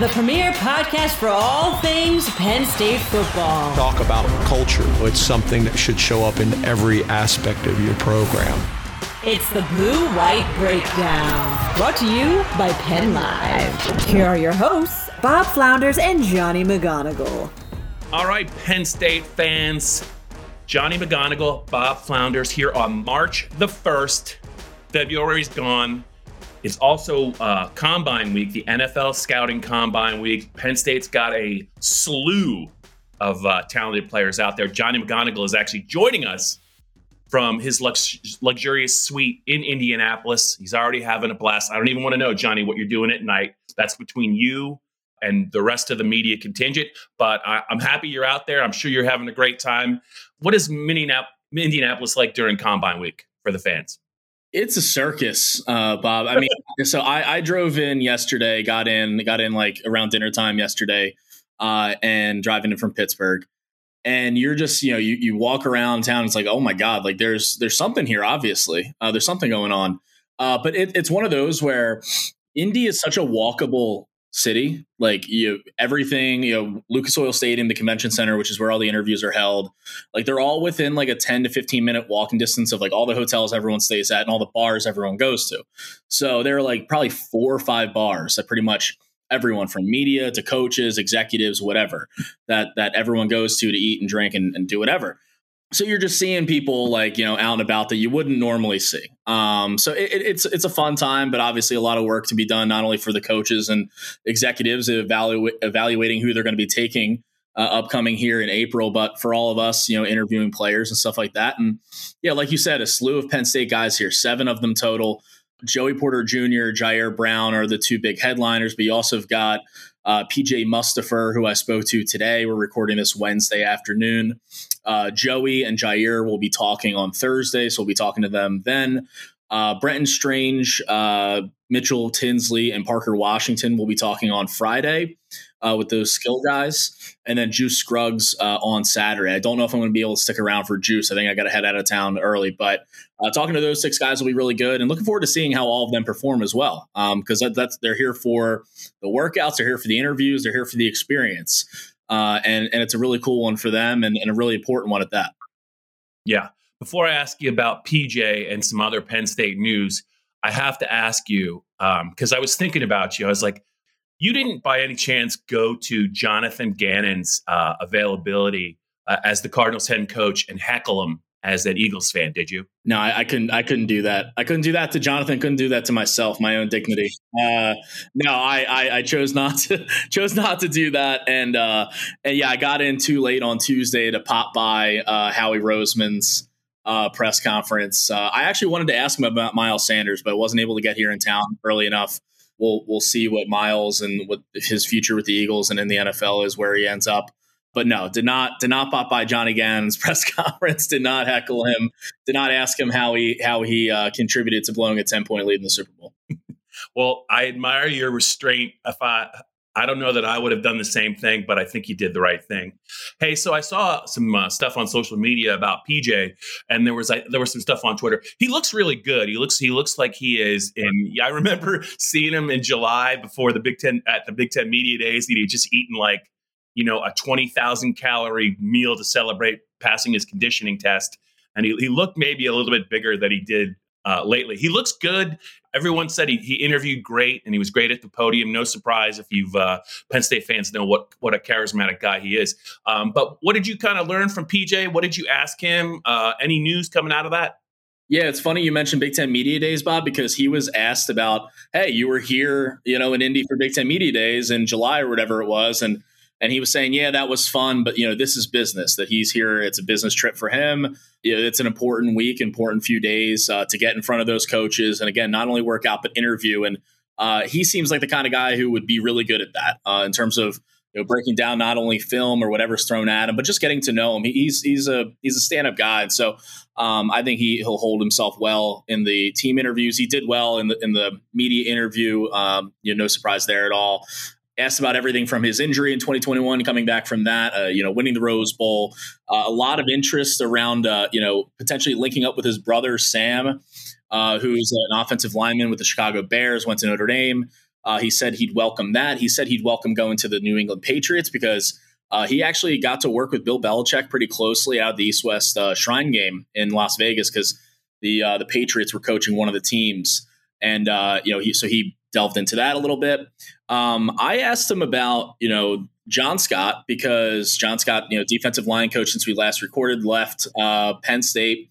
the premier podcast for all things Penn State football. Talk about culture. It's something that should show up in every aspect of your program. It's the Blue Light Breakdown, brought to you by PennLive. Here are your hosts, Bob Flounders and Johnny McGonigal. All right, Penn State fans, Johnny McGonigal, Bob Flounders here on March the 1st. February's gone. It's also Combine Week, the NFL Scouting Combine Week. Penn State's got a slew of talented players out there. Johnny McGonigal is actually joining us from his luxurious suite in Indianapolis. He's already having a blast. I don't even want to know, Johnny, what you're doing at night. That's between you and the rest of the media contingent, but I'm happy you're out there. I'm sure you're having a great time. What is Indianapolis like during Combine Week for the fans? It's a circus, Bob. I mean, so I drove in yesterday, got in like around dinner time yesterday, and driving in from Pittsburgh. And you're just, you walk around town. It's like, oh my God, like there's something here. Obviously, there's something going on. But it's one of those where Indy is such a walkable city, like everything, Lucas Oil Stadium, the convention center, which is where all the interviews are held. Like they're all within like a 10 to 15 minute walking distance of like all the hotels everyone stays at and all the bars everyone goes to. So there are like probably 4 or 5 bars that pretty much everyone from media to coaches, executives, whatever that everyone goes to eat and drink and do whatever. So you're just seeing people like, out and about that you wouldn't normally see. So it's a fun time, but obviously a lot of work to be done, not only for the coaches and executives evaluating who they're going to be taking upcoming here in April, but for all of us, interviewing players and stuff like that. And yeah, like you said, a slew of Penn State guys here, 7 of them total. Joey Porter Jr., Ji'Ayir Brown are the 2 big headliners, but you also have got PJ Mustipher, who I spoke to today. We're recording this Wednesday afternoon. Joey and Ji'Ayir will be talking on Thursday, so we'll be talking to them then. Brenton Strange, Mitchell Tinsley, and Parker Washington will be talking on Friday with those skill guys. And then Juice Scruggs on Saturday. I don't know if I'm going to be able to stick around for Juice. I think I got to head out of town early. But talking to those 6 guys will be really good. And looking forward to seeing how all of them perform as well. Because they're here for the workouts. They're here for the interviews. They're here for the experience. And it's a really cool one for them and a really important one at that. Yeah. Before I ask you about PJ and some other Penn State news, I have to ask you, because I was thinking about you. I was like, you didn't by any chance go to Jonathan Gannon's availability as the Cardinals head coach and heckle him as an Eagles fan, did you? No, I couldn't do that. I couldn't do that to Jonathan. Couldn't do that to myself, my own dignity. No, I chose not to do that. And yeah, I got in too late on Tuesday to pop by Howie Roseman's press conference. I actually wanted to ask him about Miles Sanders, but I wasn't able to get here in town early enough. We'll see what Miles and what his future with the Eagles and in the NFL is, where he ends up. But no, did not pop by Johnny Gannon's press conference. Did not heckle him. Did not ask him how he contributed to blowing a 10-point lead in the Super Bowl. Well, I admire your restraint. I don't know that I would have done the same thing, but I think you did the right thing. Hey, so I saw some stuff on social media about PJ, and there was some stuff on Twitter. He looks really good. He looks like he is. And I remember seeing him in July before the Big Ten at the Big Ten Media Days. He had just eaten like, a 20,000 calorie meal to celebrate passing his conditioning test. And he looked maybe a little bit bigger than he did lately. He looks good. Everyone said he interviewed great, and he was great at the podium. No surprise if you've Penn State fans know what a charismatic guy he is. But what did you kind of learn from PJ? What did you ask him? Any news coming out of that? Yeah, it's funny you mentioned Big Ten Media Days, Bob, because he was asked about, hey, you were here, in Indy for Big Ten Media Days in July or whatever it was. And he was saying, yeah, that was fun, but, this is business, that he's here. It's a business trip for him. It's an important week, important few days to get in front of those coaches. And again, not only work out, but interview. And he seems like the kind of guy who would be really good at that in terms of breaking down not only film or whatever's thrown at him, but just getting to know him. He's a stand-up guy. And so I think he'll hold himself well in the team interviews. He did well in the media interview. No surprise there at all. Asked about everything from his injury in 2021, coming back from that, winning the Rose Bowl, a lot of interest around, potentially linking up with his brother, Sam, who's an offensive lineman with the Chicago Bears, went to Notre Dame. He said he'd welcome that. He said he'd welcome going to the New England Patriots because he actually got to work with Bill Belichick pretty closely out of the East-West Shrine game in Las Vegas because the Patriots were coaching one of the teams. And, he delved into that a little bit. I asked him about, John Scott, because John Scott, defensive line coach since we last recorded, left Penn State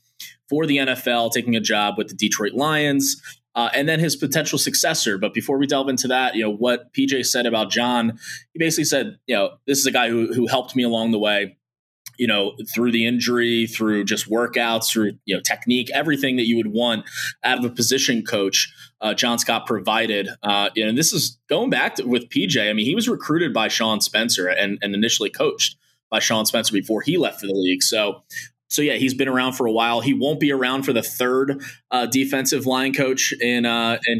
for the NFL, taking a job with the Detroit Lions, and then his potential successor. But before we delve into that, what PJ said about John, he basically said, this is a guy who helped me along the way, through the injury, through just workouts, through, technique, everything that you would want out of a position coach. John Scott provided. And this is going back with PJ. I mean, he was recruited by Sean Spencer and initially coached by Sean Spencer before he left for the league. So yeah, he's been around for a while. He won't be around for the third defensive line coach in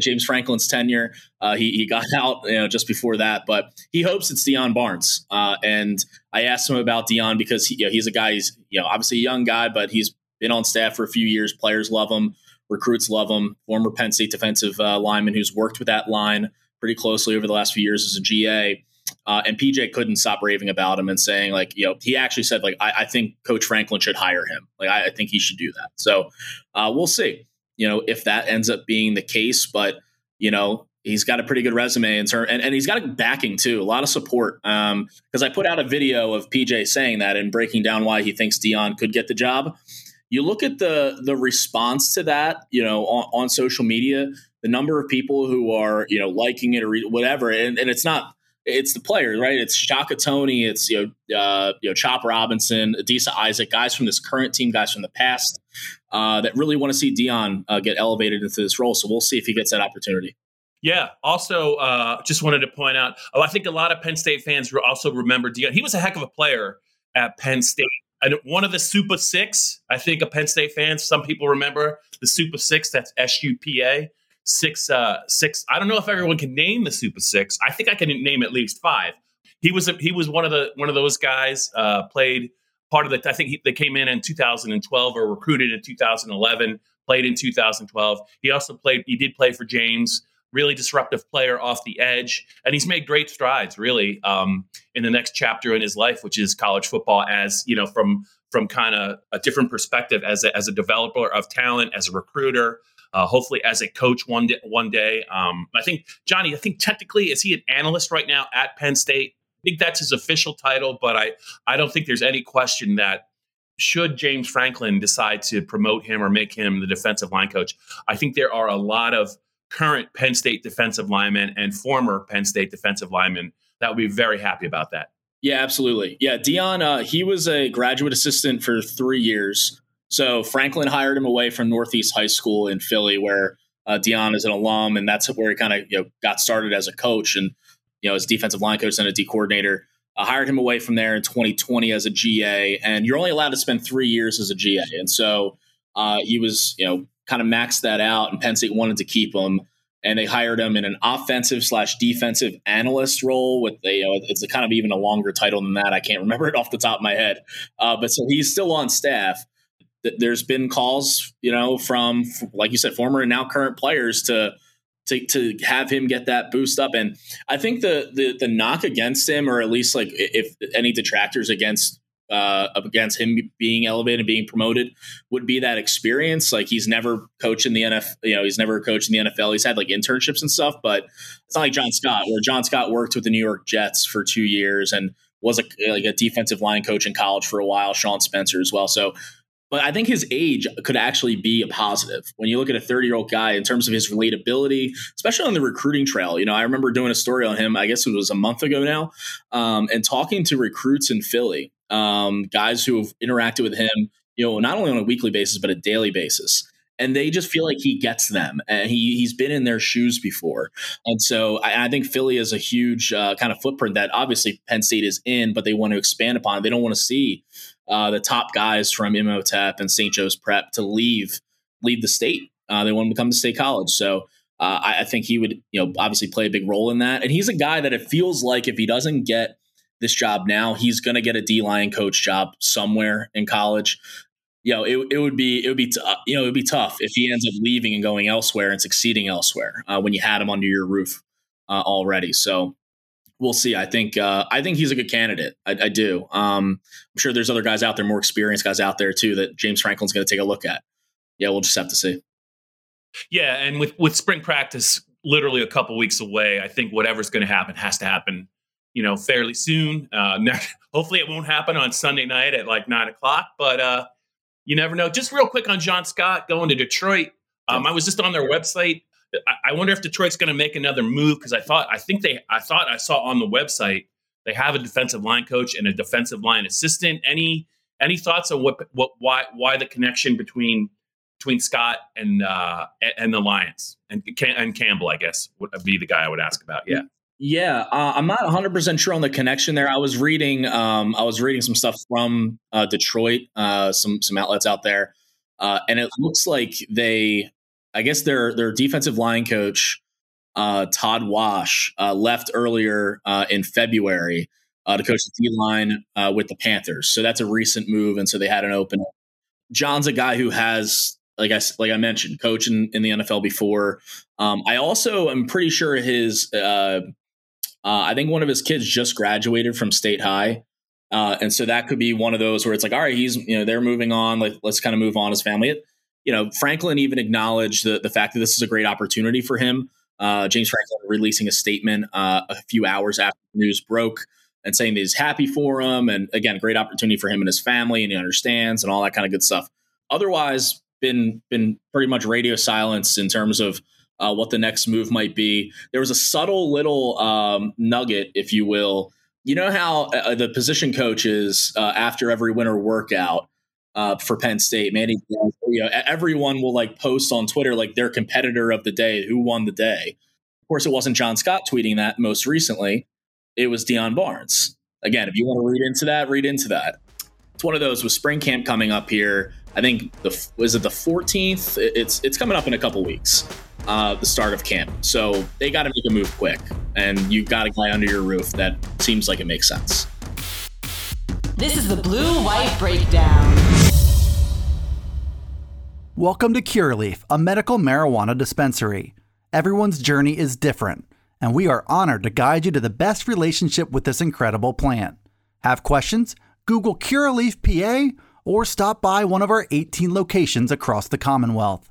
James Franklin's tenure. He got out, just before that, but he hopes it's Deion Barnes. And I asked him about Deion because he's a guy. He's obviously a young guy, but he's been on staff for a few years. Players love him, recruits love him. Former Penn State defensive lineman who's worked with that line pretty closely over the last few years as a GA. And PJ couldn't stop raving about him and saying, like, he actually said, like, I think Coach Franklin should hire him. Like, I think he should do that. So we'll see, if that ends up being the case. But, he's got a pretty good resume in terms, and he's got a backing, too, a lot of support. Because I put out a video of PJ saying that and breaking down why he thinks Deion could get the job. You look at the response to that, on social media, the number of people who are, liking it or whatever. And it's not. It's the players, right? It's Shaka Tony. It's, Chop Robinson, Adisa Isaac, guys from this current team, guys from the past that really want to see Deion get elevated into this role. So we'll see if he gets that opportunity. Yeah. Also, just wanted to point out, I think a lot of Penn State fans also remember Deion. He was a heck of a player at Penn State. And one of the Super Six, I think, of Penn State fans, some people remember the Super Six, that's SUPA. Six. I don't know if everyone can name the Super Six. I think I can name at least five. He was one of those guys. Played part of the. I think they came in 2012 or recruited in 2011. Played in 2012. He also played. He did play for James. Really disruptive player off the edge, and he's made great strides. Really, in the next chapter in his life, which is college football, as from kind of a different perspective as a developer of talent, as a recruiter. Hopefully as a coach one day. I think technically, is he an analyst right now at Penn State? I think that's his official title, but I don't think there's any question that should James Franklin decide to promote him or make him the defensive line coach, I think there are a lot of current Penn State defensive linemen and former Penn State defensive linemen that would be very happy about that. Yeah, absolutely. Yeah, Deion, he was a graduate assistant for 3 years. So Franklin hired him away from Northeast High School in Philly, where Deion is an alum, and that's where he kind of got started as a coach and as defensive line coach and a D coordinator. Hired him away from there in 2020 as a GA, and you're only allowed to spend 3 years as a GA, and so he was kind of maxed that out, and Penn State wanted to keep him, and they hired him in an offensive / defensive analyst role with it's a kind of even a longer title than that. I can't remember it off the top of my head, but so he's still on staff. There's been calls, from, like you said, former and now current players to have him get that boost up. And I think the knock against him, or at least like if any detractors against up against him being elevated, being promoted, would be that experience. Like, he's never coached in the NFL, he's never coached in the NFL. He's had like internships and stuff, but it's not like John Scott, where John Scott worked with the New York Jets for 2 years and was a defensive line coach in college for a while. Sean Spencer as well. So, but I think his age could actually be a positive when you look at a 30-year-old guy in terms of his relatability, especially on the recruiting trail. You know, I remember doing a story on him, I guess it was a month ago now, and talking to recruits in Philly. Guys who have interacted with him, not only on a weekly basis, but a daily basis. And they just feel like he gets them, and he's been in their shoes before. And so I think Philly is a huge kind of footprint that obviously Penn State is in, but they want to expand upon. They don't want to see the top guys from Imhotep and St. Joe's Prep to leave the state. They want him to come to State College. So I think he would, obviously play a big role in that. And he's a guy that it feels like if he doesn't get this job now, he's going to get a D-line coach job somewhere in college. It would be tough if he ends up leaving and going elsewhere and succeeding elsewhere when you had him under your roof already. So we'll see. I think he's a good candidate. I do. I'm sure there's other guys out there, more experienced guys out there too, that James Franklin's going to take a look at. Yeah, we'll just have to see. Yeah, and with spring practice literally a couple weeks away, I think whatever's going to happen has to happen fairly soon. Hopefully it won't happen on Sunday night at like 9:00, but you never know. Just real quick on John Scott going to Detroit. I was just on their website. I wonder if Detroit's going to make another move. Cause I saw on the website, they have a defensive line coach and a defensive line assistant. Any thoughts on why the connection between Scott and the Lions and Campbell, I guess would be the guy I would ask about. Yeah. Yeah, I'm not 100% sure on the connection there. I was reading some stuff from Detroit, some outlets out there, and it looks like their defensive line coach Todd Wash left earlier in February to coach the D line with the Panthers. So that's a recent move, and so they had an open. John's a guy who has, like I mentioned, coached in the NFL before. I also am pretty sure his. I think one of his kids just graduated from State High. And so that could be one of those where it's like, all right, he's, they're moving on. Let's kind of move on as family. Franklin even acknowledged the fact that this is a great opportunity for him. James Franklin releasing a statement a few hours after the news broke and saying that he's happy for him. And again, great opportunity for him and his family, and he understands and all that kind of good stuff. Otherwise, been pretty much radio silence in terms of what the next move might be. There was a subtle little nugget, if you will. You know how the position coaches, after every winter workout for Penn State, Manny Diaz, everyone will post on Twitter their competitor of the day, who won the day. Of course, it wasn't John Scott tweeting that most recently. It was Deion Barnes. Again, if you want to read into that. It's one of those with spring camp coming up here. I think the 14th? It's coming up in a couple weeks. The start of camp. So they got to make a move quick, and you've got a guy under your roof that seems like it makes sense. This is the Blue White Breakdown. Welcome to Curaleaf, a medical marijuana dispensary. Everyone's journey is different, and we are honored to guide you to the best relationship with this incredible plant. Have questions? Google Curaleaf PA or stop by one of our 18 locations across the Commonwealth.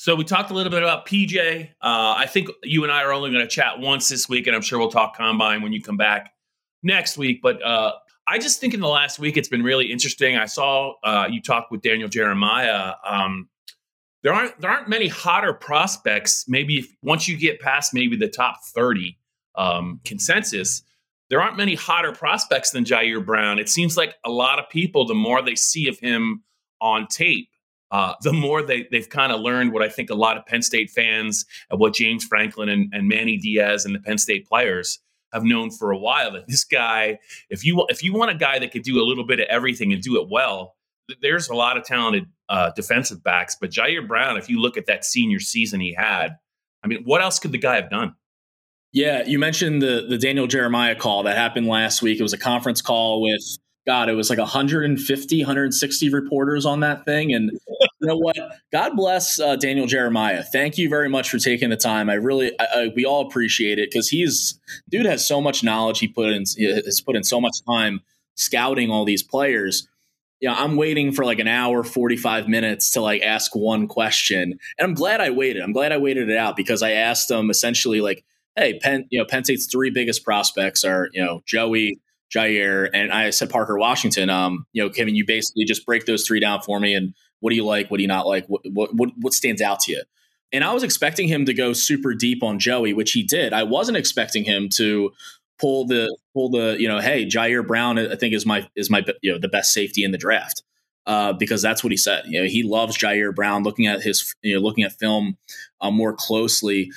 So we talked a little bit about PJ. I think you and I are only going to chat once this week, and I'm sure we'll talk Combine when you come back next week. But I just think in the last week, it's been really interesting. I saw you talk with Daniel Jeremiah. There aren't many hotter prospects. Maybe if, once you get past maybe the top 30 consensus, there aren't many hotter prospects than Ji'Ayir Brown. It seems like a lot of people, the more they see of him on tape, the more they've kind of learned what I think a lot of Penn State fans and what James Franklin and Manny Diaz and the Penn State players have known for a while, that this guy, if you want a guy that could do a little bit of everything and do it well, there's a lot of talented defensive backs. But Ji'Ayir Brown, if you look at that senior season he had, I mean, what else could the guy have done? Yeah, you mentioned the Daniel Jeremiah call that happened last week. It was a conference call with, God, it was like 150, 160 reporters on that thing. And you know what? God bless Daniel Jeremiah. Thank you very much for taking the time. I we all appreciate it, because dude has so much knowledge. He has put in so much time scouting all these players. Yeah, I'm waiting for like an hour, 45 minutes to like ask one question. And I'm glad I waited. I'm glad I waited it out, because I asked them essentially like, hey, Penn State's three biggest prospects are, Joey, Ji'Ayir, and I said Parker Washington. Kevin, you basically just break those three down for me. And what do you like? What do you not like? What stands out to you? And I was expecting him to go super deep on Joey, which he did. I wasn't expecting him to pull the hey, Ji'Ayir Brown, I think is my the best safety in the draft, because that's what he said. He loves Ji'Ayir Brown. Looking at film more closely,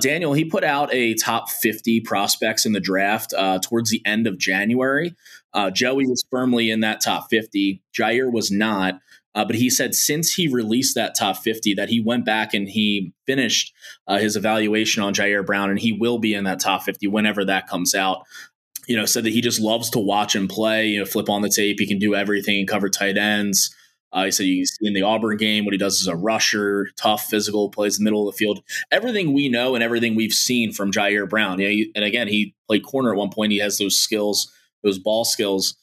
Daniel, he put out a top 50 prospects in the draft towards the end of January. Joey was firmly in that top 50. Ji'Ayir was not. But he said since he released that top 50 that he went back and he finished his evaluation on Ji'Ayir Brown, and he will be in that top 50 whenever that comes out. Said that he just loves to watch him play, flip on the tape. He can do everything, cover tight ends. He said you see in the Auburn game what he does is a rusher, tough, physical, plays in the middle of the field. Everything we know and everything we've seen from Ji'Ayir Brown. And again, he played corner at one point. He has those skills, those ball skills.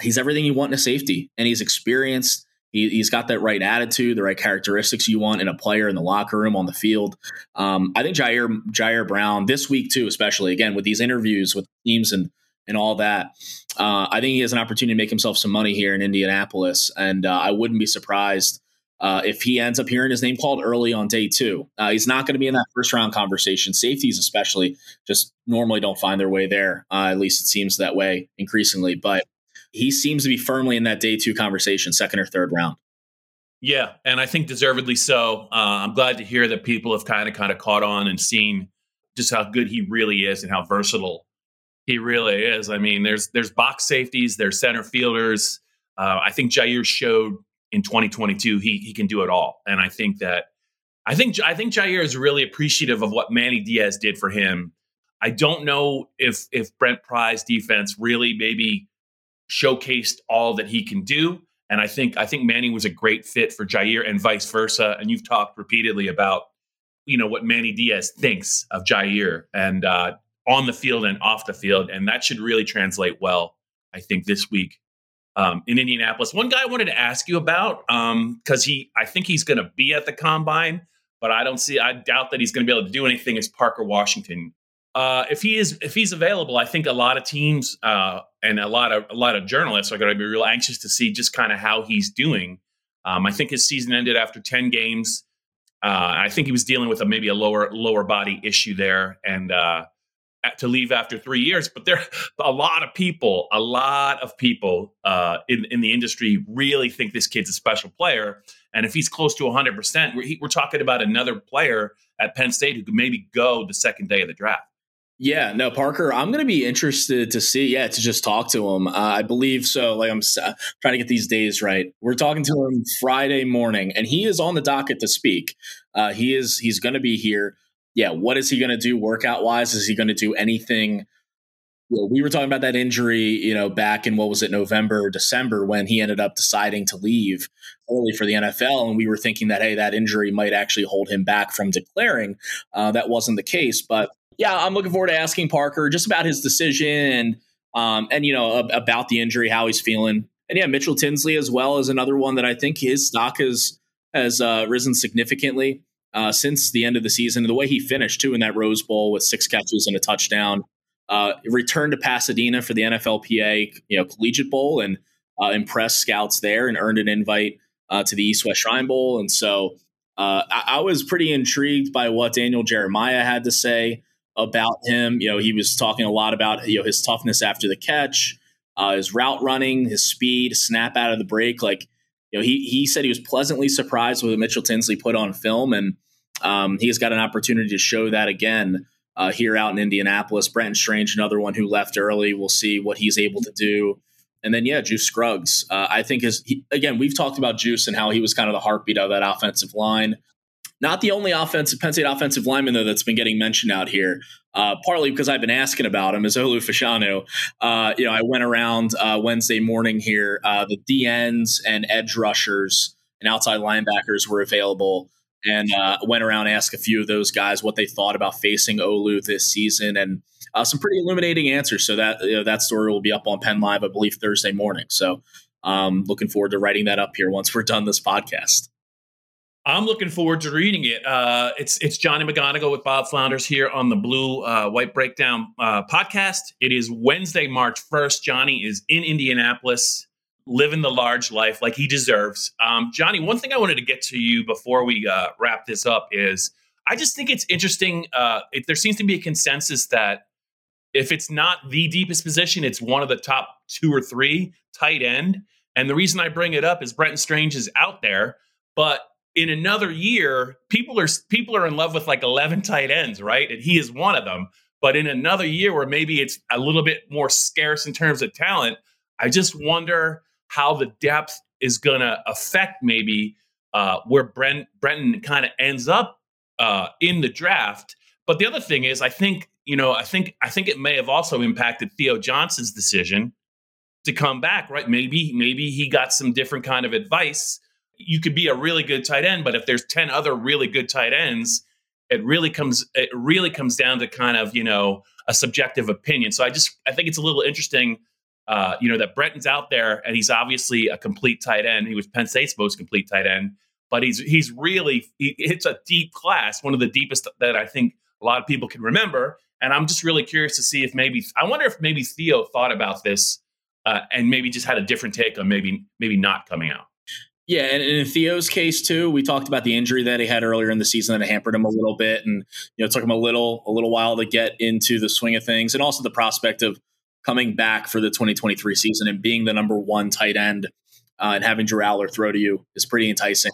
He's everything you want in a safety, and he's experienced. He's got that right attitude, the right characteristics you want in a player in the locker room, on the field. I think Ji'Ayir Brown this week too, especially again with these interviews with teams and all that. I think he has an opportunity to make himself some money here in Indianapolis, and I wouldn't be surprised if he ends up hearing his name called early on day two. He's not going to be in that first round conversation. Safeties especially just normally don't find their way there. At least it seems that way increasingly, but he seems to be firmly in that day two conversation, second or third round. Yeah, and I think deservedly so. I'm glad to hear that people have kind of caught on and seen just how good he really is and how versatile he really is. I mean, there's box safeties, there's center fielders. I think Ji'Ayir showed in 2022 he can do it all, and I think Ji'Ayir is really appreciative of what Manny Diaz did for him. I don't know if Brent Pry's defense really maybe showcased all that he can do. And I think Manny was a great fit for Ji'Ayir and vice versa. And you've talked repeatedly about, what Manny Diaz thinks of Ji'Ayir and on the field and off the field. And that should really translate well, I think, this week in Indianapolis. One guy I wanted to ask you about, because I think he's going to be at the Combine, but I doubt that he's going to be able to do anything, is Parker Washington. If he's available, I think a lot of teams and a lot of journalists are going to be real anxious to see just kind of how he's doing. I think his season ended after 10 games. I think he was dealing with maybe a lower body issue there, and to leave after 3 years. But there, a lot of people in the industry really think this kid's a special player. And if he's close to 100%, we're talking about another player at Penn State who could maybe go the second day of the draft. Yeah, no, Parker, I'm going to be interested to see, to just talk to him. I believe so. Like, I'm trying to get these days right. We're talking to him Friday morning, and he is on the docket to speak. He's going to be here. Yeah. What is he going to do workout wise? Is he going to do anything? We were talking about that injury, back in, November or December, when he ended up deciding to leave early for the NFL. And we were thinking that, hey, that injury might actually hold him back from declaring. That wasn't the case, but yeah, I'm looking forward to asking Parker just about his decision and about the injury, how he's feeling. And yeah, Mitchell Tinsley as well is another one that I think his stock has risen significantly since the end of the season. The way he finished too in that Rose Bowl with 6 catches and a touchdown, Returned to Pasadena for the NFLPA, Collegiate Bowl, and impressed scouts there and earned an invite to the East West Shrine Bowl. And so I was pretty intrigued by what Daniel Jeremiah had to say about him. He was talking a lot about his toughness after the catch, his route running, his speed, snap out of the break. He said he was pleasantly surprised with what Mitchell Tinsley put on film, and he's got an opportunity to show that again here out in Indianapolis. Brenton Strange, another one who left early. We'll see what he's able to do. And then, Juice Scruggs, I think we've talked about Juice and how he was kind of the heartbeat of that offensive line. Not the only Penn State offensive lineman, though, that's been getting mentioned out here, partly because I've been asking about him, is Olu Fashanu. I went around Wednesday morning here. The DNs and edge rushers and outside linebackers were available, and went around asked a few of those guys what they thought about facing Olu this season, and some pretty illuminating answers. So that that story will be up on PennLive, I believe, Thursday morning. So looking forward to writing that up here once we're done this podcast. I'm looking forward to reading it. It's Johnny McGonigal with Bob Flounders here on the Blue White Breakdown podcast. It is Wednesday, March 1st. Johnny is in Indianapolis, living the large life like he deserves. Johnny, one thing I wanted to get to you before we wrap this up is I just think it's interesting. There seems to be a consensus that if it's not the deepest position, it's one of the top two or three, tight end. And the reason I bring it up is Brenton Strange is out there, but in another year, people are in love with 11 tight ends, right? And he is one of them. But in another year where maybe it's a little bit more scarce in terms of talent, I just wonder how the depth is going to affect maybe where Brenton kind of ends up in the draft. But the other thing is, I think it may have also impacted Theo Johnson's decision to come back, right? Maybe he got some different kind of advice. You could be a really good tight end, but if there's 10 other really good tight ends, it really comes down to kind of, a subjective opinion. So I think it's a little interesting, that Brenton's out there and he's obviously a complete tight end. He was Penn State's most complete tight end, but it's a deep class, one of the deepest that I think a lot of people can remember. And I'm just really curious to see if maybe Theo thought about this and maybe just had a different take on maybe not coming out. Yeah, and in Theo's case, too, we talked about the injury that he had earlier in the season that hampered him a little bit, and it took him a little while to get into the swing of things, and also the prospect of coming back for the 2023 season and being the number one tight end and having Drew Aller throw to you is pretty enticing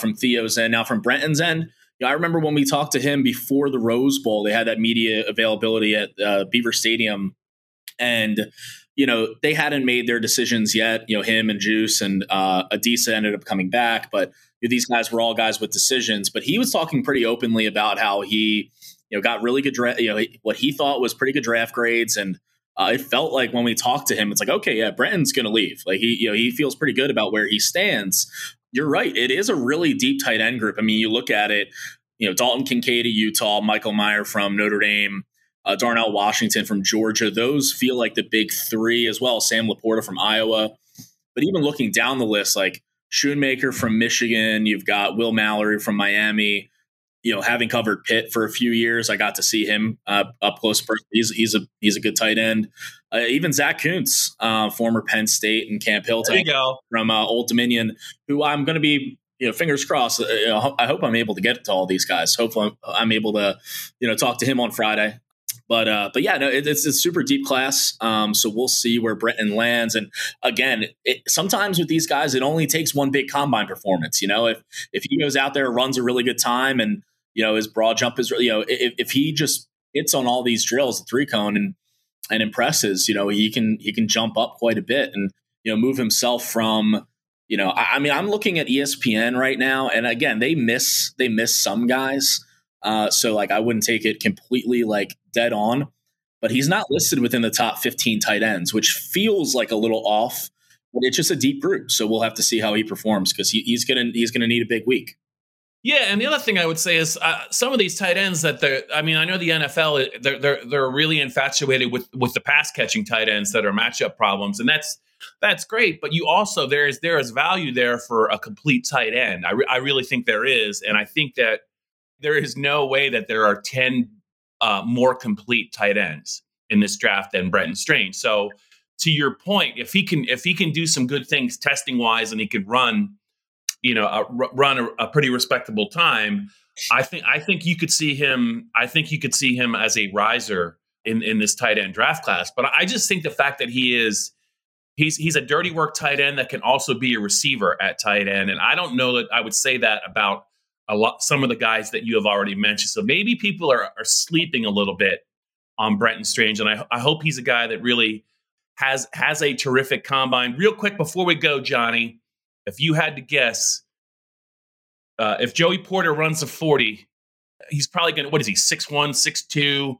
from Theo's end. Now, from Brenton's end, I remember when we talked to him before the Rose Bowl, they had that media availability at Beaver Stadium, and they hadn't made their decisions yet. Him and Juice and Adisa ended up coming back, but these guys were all guys with decisions. But he was talking pretty openly about how he, got really good draft. What he thought was pretty good draft grades, and it felt like when we talked to him, it's like, okay, yeah, Brenton's going to leave. Like he feels pretty good about where he stands. You're right; it is a really deep tight end group. I mean, you look at it. Dalton Kincaid of Utah, Michael Mayer from Notre Dame. Darnell Washington from Georgia. Those feel like the big three as well. Sam Laporta from Iowa. But even looking down the list, like Schoonmaker from Michigan, you've got Will Mallory from Miami. Having covered Pitt for a few years, I got to see him up close. He's a good tight end. Even Zach Kuntz, former Penn State and Camp Hilton from Old Dominion, who I'm going to be, fingers crossed. I hope I'm able to get to all these guys. Hopefully I'm able to, talk to him on Friday. But yeah, no, it's a super deep class. So we'll see where Brenton lands. And again, sometimes with these guys, it only takes one big combine performance. If he goes out there, runs a really good time, and his broad jump is, if he just hits on all these drills, the three cone, and impresses, he can jump up quite a bit and move himself from. I'm looking at ESPN right now, and again, they miss some guys. So I wouldn't take it completely dead on, but he's not listed within the top 15 tight ends, which feels like a little off, but it's just a deep group. So we'll have to see how he performs because he's going to need a big week. Yeah. And the other thing I would say is some of these tight ends I know the NFL, they're really infatuated with the pass catching tight ends that are matchup problems. And that's great. But you also, there is value there for a complete tight end. I really think there is. And I think that there is no way that there are 10 more complete tight ends. in this draft than Brenton Strange. So to your point, if he can do some good things testing wise, and he could run a pretty respectable time, I think you could see him as a riser in this tight end draft class. But I just think the fact that he's a dirty work tight end that can also be a receiver at tight end, and I don't know that I would say that about a lot, some of the guys that you have already mentioned. So maybe people are sleeping a little bit on Brenton Strange, and I hope he's a guy that really has a terrific combine. Real quick before we go, Johnny, if you had to guess, if Joey Porter runs a 40, he's probably going to, what is he, 6'1", 6'2",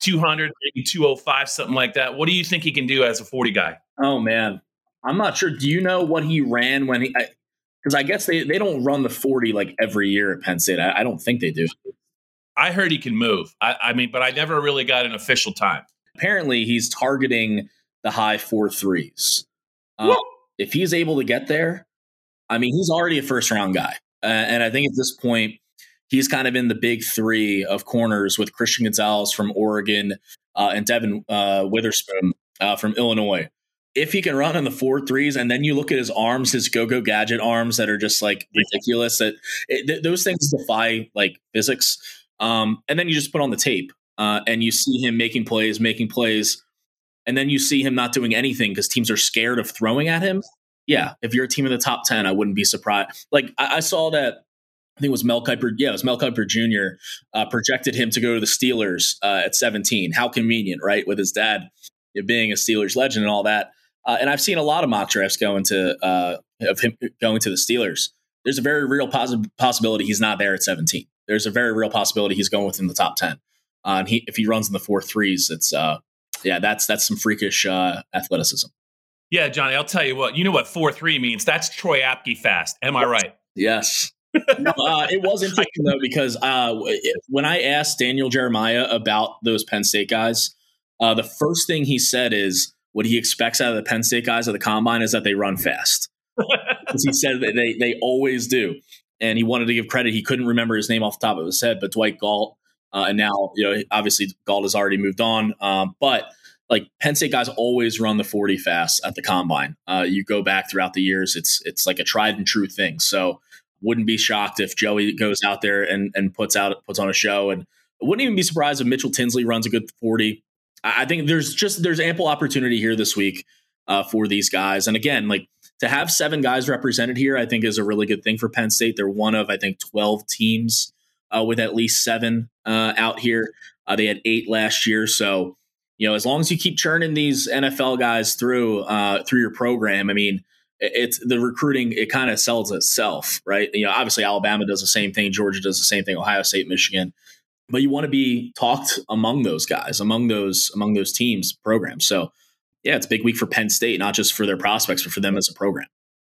200, maybe 205, something like that. What do you think he can do as a 40 guy? Oh, man. I'm not sure. Do you know what he ran when he – because I guess they don't run the 40 like every year at Penn State. I don't think they do. I heard he can move. I mean, but I never really got an official time. Apparently, he's targeting the high 4.3s. If he's able to get there, I mean, he's already a first-round guy. And I think at this point, he's kind of in the big three of corners with Christian Gonzalez from Oregon and Devin Witherspoon from Illinois. If he can run in the 4.3s, and then you look at his arms, his go-go gadget arms that are just like ridiculous, that those things defy like physics. And then you just put on the tape and you see him making plays. And then you see him not doing anything because teams are scared of throwing at him. Yeah, if you're a team in the top 10, I wouldn't be surprised. Like I saw that, I think it was Mel Kiper. Yeah, it was Mel Kiper Jr. Projected him to go to the Steelers at 17. How convenient, right? With his dad being a Steelers legend and all that. And I've seen a lot of mock drafts of him going to the Steelers. There's a very real possibility he's not there at 17. There's a very real possibility he's going within the top 10. And if he runs in the 4.3s, it's that's some freakish athleticism. Yeah, Johnny, I'll tell you what 4.3 means. That's Troy Apke fast. Am I right? Yes. No, it was interesting, though, because when I asked Daniel Jeremiah about those Penn State guys, the first thing he said is what he expects out of the Penn State guys at the combine is that they run fast. Because he said that they always do. And he wanted to give credit. He couldn't remember his name off the top of his head, but Dwight Gault. And now, obviously Gault has already moved on. But like Penn State guys always run the 40 fast at the combine. You go back throughout the years. It's like a tried and true thing. So wouldn't be shocked if Joey goes out there and puts on a show, and wouldn't even be surprised if Mitchell Tinsley runs a good 40. I think there's ample opportunity here this week for these guys. And again, like to have 7 guys represented here, I think is a really good thing for Penn State. They're one of, I think, 12 teams with at least 7 out here. They had 8 last year. So, as long as you keep churning these NFL guys through your program, I mean, it's the recruiting, it kind of sells itself, right? Obviously Alabama does the same thing. Georgia does the same thing. Ohio State, Michigan. But you want to be talked among those guys, among those teams, programs. So, yeah, it's a big week for Penn State, not just for their prospects, but for them as a program.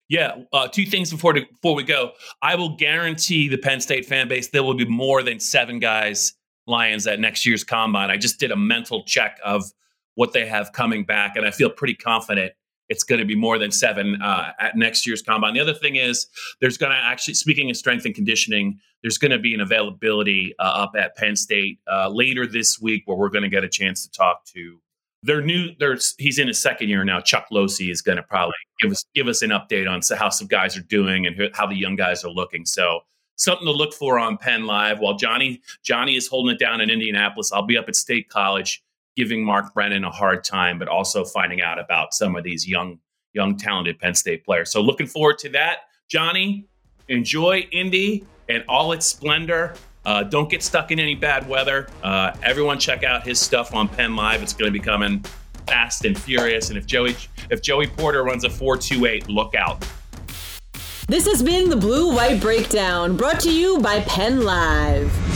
Yeah, 2 things before we go. I will guarantee the Penn State fan base there will be more than 7 guys Lions at next year's combine. I just did a mental check of what they have coming back, and I feel pretty confident it's going to be more than 7 at next year's combine. The other thing is there's going to actually, speaking of strength and conditioning, there's going to be an availability up at Penn State later this week where we're going to get a chance to talk to their he's in his second year now. Chuck Losey is going to probably give us an update on how some guys are doing and how the young guys are looking. So something to look for on PennLive. While Johnny is holding it down in Indianapolis, I'll be up at State College giving Mark Brennan a hard time, but also finding out about some of these young, talented Penn State players. So looking forward to that. Johnny, enjoy Indy and all its splendor. Don't get stuck in any bad weather. Everyone check out his stuff on PennLive. It's going to be coming fast and furious. And if Joey Porter runs a 4.28, look out. This has been the Blue White Breakdown, brought to you by PennLive.